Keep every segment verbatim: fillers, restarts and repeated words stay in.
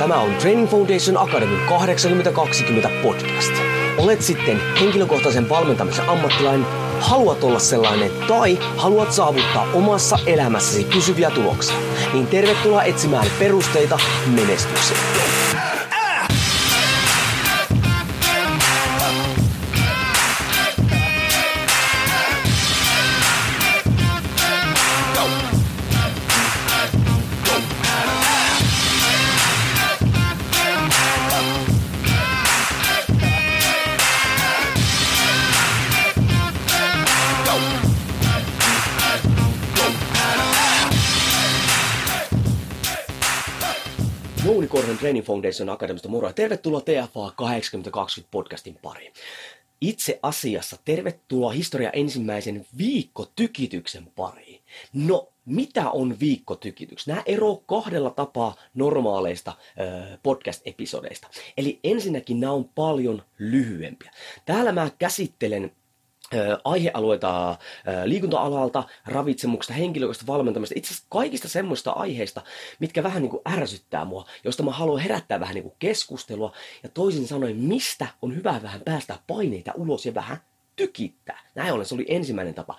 Tämä on Training Foundation Academy kahdeksankymmentä kaksikymmentä podcast. Olet sitten henkilökohtaisen valmentamisen ammattilainen, haluat olla sellainen tai haluat saavuttaa omassa elämässäsi pysyviä tuloksia, niin tervetuloa etsimään perusteita menestykseen. Jouni Korven Training Foundation Academista moro ja tervetuloa T F A kahdeksankymmentä kaksikymmentä podcastin pariin. Itse asiassa tervetuloa historia ensimmäisen viikkotykityksen pariin. No, mitä on viikkotykityks? Nämä eroavat kahdella tapaa normaaleista ö, podcast-episodeista. Eli ensinnäkin nämä on paljon lyhyempiä. Täällä mä käsittelen aihealueita liikunta-alalta, ravitsemuksesta, henkilökohtaisesta valmentamista, itse asiassa kaikista semmoista aiheista, mitkä vähän niin kuin ärsyttää mua, josta mä haluan herättää vähän niin kuin keskustelua ja toisin sanoen, mistä on hyvä vähän päästää paineita ulos ja vähän tykittää. Näin ollen, se oli ensimmäinen tapa.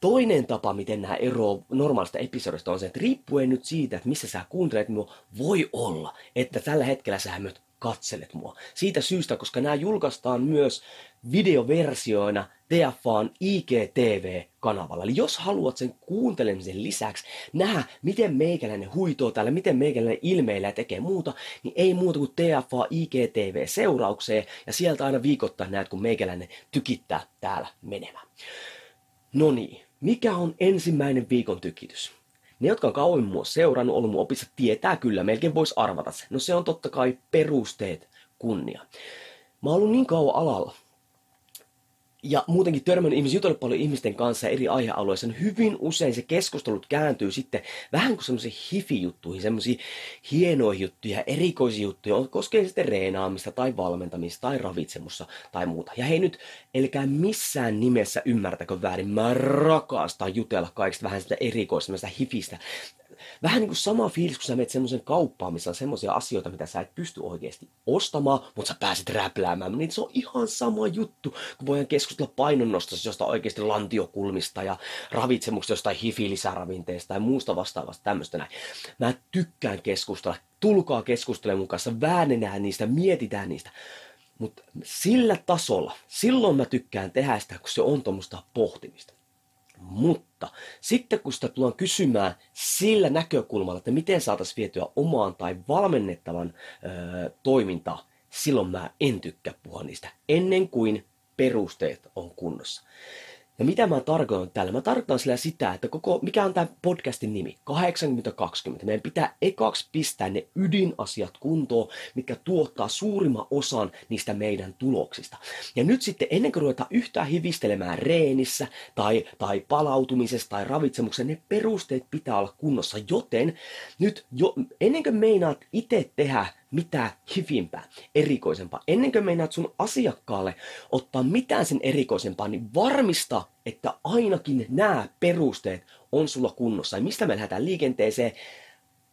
Toinen tapa, miten nämä eroavat normaalista episodista on se, että riippuen nyt siitä, että missä sä kuuntelet minua, voi olla, että tällä hetkellä sä myös katselet mua. Siitä syystä, koska nämä julkaistaan myös videoversioina T F A:n I G T V-kanavalla. Eli jos haluat sen kuuntelemisen lisäksi nähdä, miten meikäläinen huitoo täällä, miten meikäläinen ilmeillä ja tekee muuta, niin ei muuta kuin T F A I G T V-seuraukseen ja sieltä aina viikoittain näet, kun meikäläinen tykittää täällä menemään. No niin, mikä on ensimmäinen viikon tykitys? Ne, jotka on kauemmin mua seurannut, ollut mun opissa, tietää kyllä, melkein voisi arvata sen. No se on totta kai perusteet kunnia. Mä oon ollut niin kauan alalla. Ja muutenkin törmännyt ihmisiä, jutellut paljon ihmisten kanssa eri aihealueissa, niin hyvin usein se keskustelut kääntyy sitten vähän kuin semmoisiin hifi-juttuihin, semmoisiin hienoihin juttuja, erikoisia juttuja, koskee sitten reenaamista tai valmentamista tai ravitsemusta tai muuta. Ja hei nyt, elkää missään nimessä ymmärtäkö väärin, mä rakastan jutella kaikista vähän sitä erikoista, semmoista hifistä. Vähän niin kuin sama fiilis, kun sä menet semmoisen kauppaan, missä on semmoisia asioita, mitä sä et pysty oikeasti ostamaan, mutta sä pääset räpläämään. Niin se on ihan sama juttu, kun voidaan keskustella painonnostosta, josta oikeasti lantiokulmista ja ravitsemuksesta, jostain hifi-lisäravinteesta ja muusta vastaavasta tämmöistä näin. Mä tykkään keskustella, tulkaa keskustelemaan mun kanssa, väännenään niistä, mietitään niistä. Mutta sillä tasolla, silloin mä tykkään tehdä sitä, kun se on tuommoista pohtimista. Mutta sitten kun sitä tullaan kysymään sillä näkökulmalla, että miten saataisiin vietyä omaan tai valmennettavan öö, toimintaa, silloin mä en tykkää puhua niistä ennen kuin perusteet on kunnossa. Ja mitä mä tarkoitan tällä? Mä tarkoitan sillä sitä, että koko, mikä on tämän podcastin nimi? kahdeksankymmentä kaksikymmentä. Meidän pitää ekaksi pistää ne ydinasiat kuntoon, mitkä tuottaa suurimman osan niistä meidän tuloksista. Ja nyt sitten ennen kuin ruvetaan yhtään hivistelemään reenissä tai, tai palautumisessa tai ravitsemuksessa, ne perusteet pitää olla kunnossa. Joten nyt jo, ennen kuin meinaat itse tehdä mitä hifimpää, erikoisempaa. Ennen kuin meinaat sun asiakkaalle ottaa mitään sen erikoisempaa, niin varmista, että ainakin nämä perusteet on sulla kunnossa. Ja mistä me lähdetään liikenteeseen?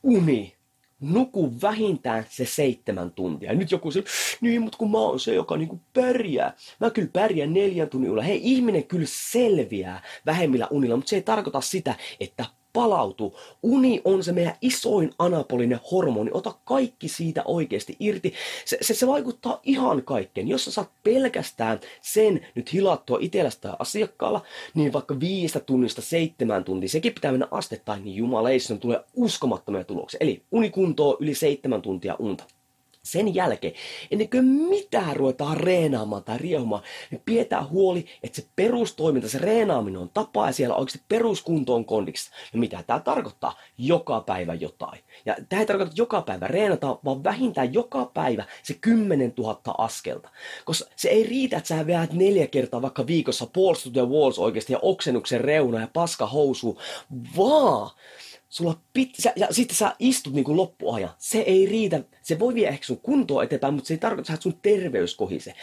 Uni. Nuku vähintään se seitsemän tuntia. Ja nyt joku sanoo, niin, mutta kun mä oon se, joka niinku pärjää. Mä kyllä pärjään neljän tunnin yllä. Hei, ihminen kyllä selviää vähemmillä unilla, mutta se ei tarkoita sitä, että palautu. Uni on se meidän isoin anabolinen hormoni. Ota kaikki siitä oikeasti irti. Se, se, se vaikuttaa ihan kaikkeen. Jos sä saat pelkästään sen nyt hilattua itselläsi tai asiakkaalla, niin vaikka viidestä tunnista seitsemään tuntia, sekin pitää mennä astettain, niin jumaleissa tulee uskomattomia tuloksia. Eli unikuntoa yli seitsemän tuntia unta. Sen jälkeen, ennen kuin mitään ruvetaan reenaamaan tai riehumaan, niin pidetään huoli, että se perustoiminta, se reenaaminen on tapa ja siellä oikeasti peruskunto on kondiksi. No mitä tämä tarkoittaa? Joka päivä jotain. Ja tämä ei tarkoita, että joka päivä reenataan, vaan vähintään joka päivä se kymmenen tuhatta askelta. Koska se ei riitä, että sä vedät neljä kertaa vaikka viikossa balls to the walls oikeasti ja oksennuksen reuna ja paska housuu, vaan sulla pit- sä, ja sitten sä istut niin kuin loppuajan. Se ei riitä. Se voi viedä ehkä sun kuntoa eteenpäin, mutta se ei tarkoita, että sun terveys kohisee.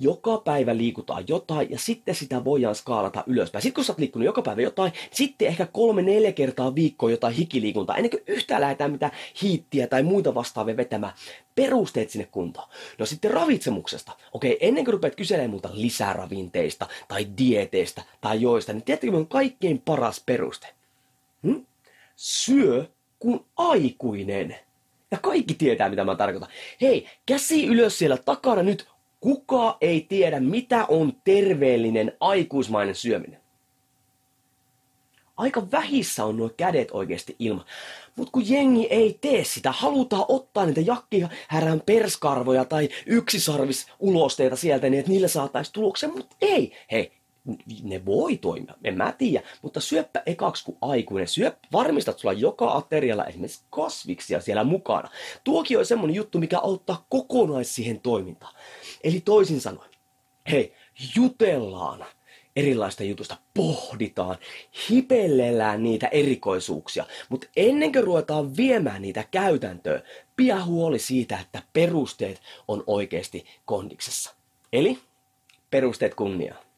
joka päivä liikutaan jotain ja sitten sitä voidaan skaalata ylöspäin. Sitten kun sä oot liikkunut joka päivä jotain, niin sitten ehkä kolme neljä kertaa viikkoa jotain hikiliikuntaa. Ennen kuin yhtään lähdetään mitään hiittiä tai muita vastaavia vetämään. Perusteet sinne kuntoon. No sitten ravitsemuksesta. Okei, ennen kuin rupeat kyselemään multa lisäravinteista tai dieteistä tai joista, niin tiedättekö, on kaikkein paras peruste. Hmm? Syö kuin aikuinen. Ja kaikki tietää, mitä mä tarkoitan. Hei, käsi ylös siellä takana nyt. Kuka ei tiedä, mitä on terveellinen aikuismainen syöminen? Aika vähissä on nuo kädet oikeasti ilman. Mutta kun jengi ei tee sitä, halutaan ottaa niitä jakkihärän perskarvoja tai yksisarvisulosteita sieltä, niin että niillä saataisiin tuloksen, mutta ei. Hei, ne voi toimia, en mä tiedä, mutta syöppä ekaksi kuin aikuinen. Syöp, varmistat, sulla joka aterialla esimerkiksi kasviksia siellä mukana. Tuokin on semmonen juttu, mikä auttaa kokonais siihen toimintaan. Eli toisin sanoen, hei, jutellaan erilaista jutusta, pohditaan, hipellellään niitä erikoisuuksia, mutta ennen kuin ruvetaan viemään niitä käytäntöön, pidä huoli siitä, että perusteet on oikeasti kondiksessa. Eli perusteet kunniaan.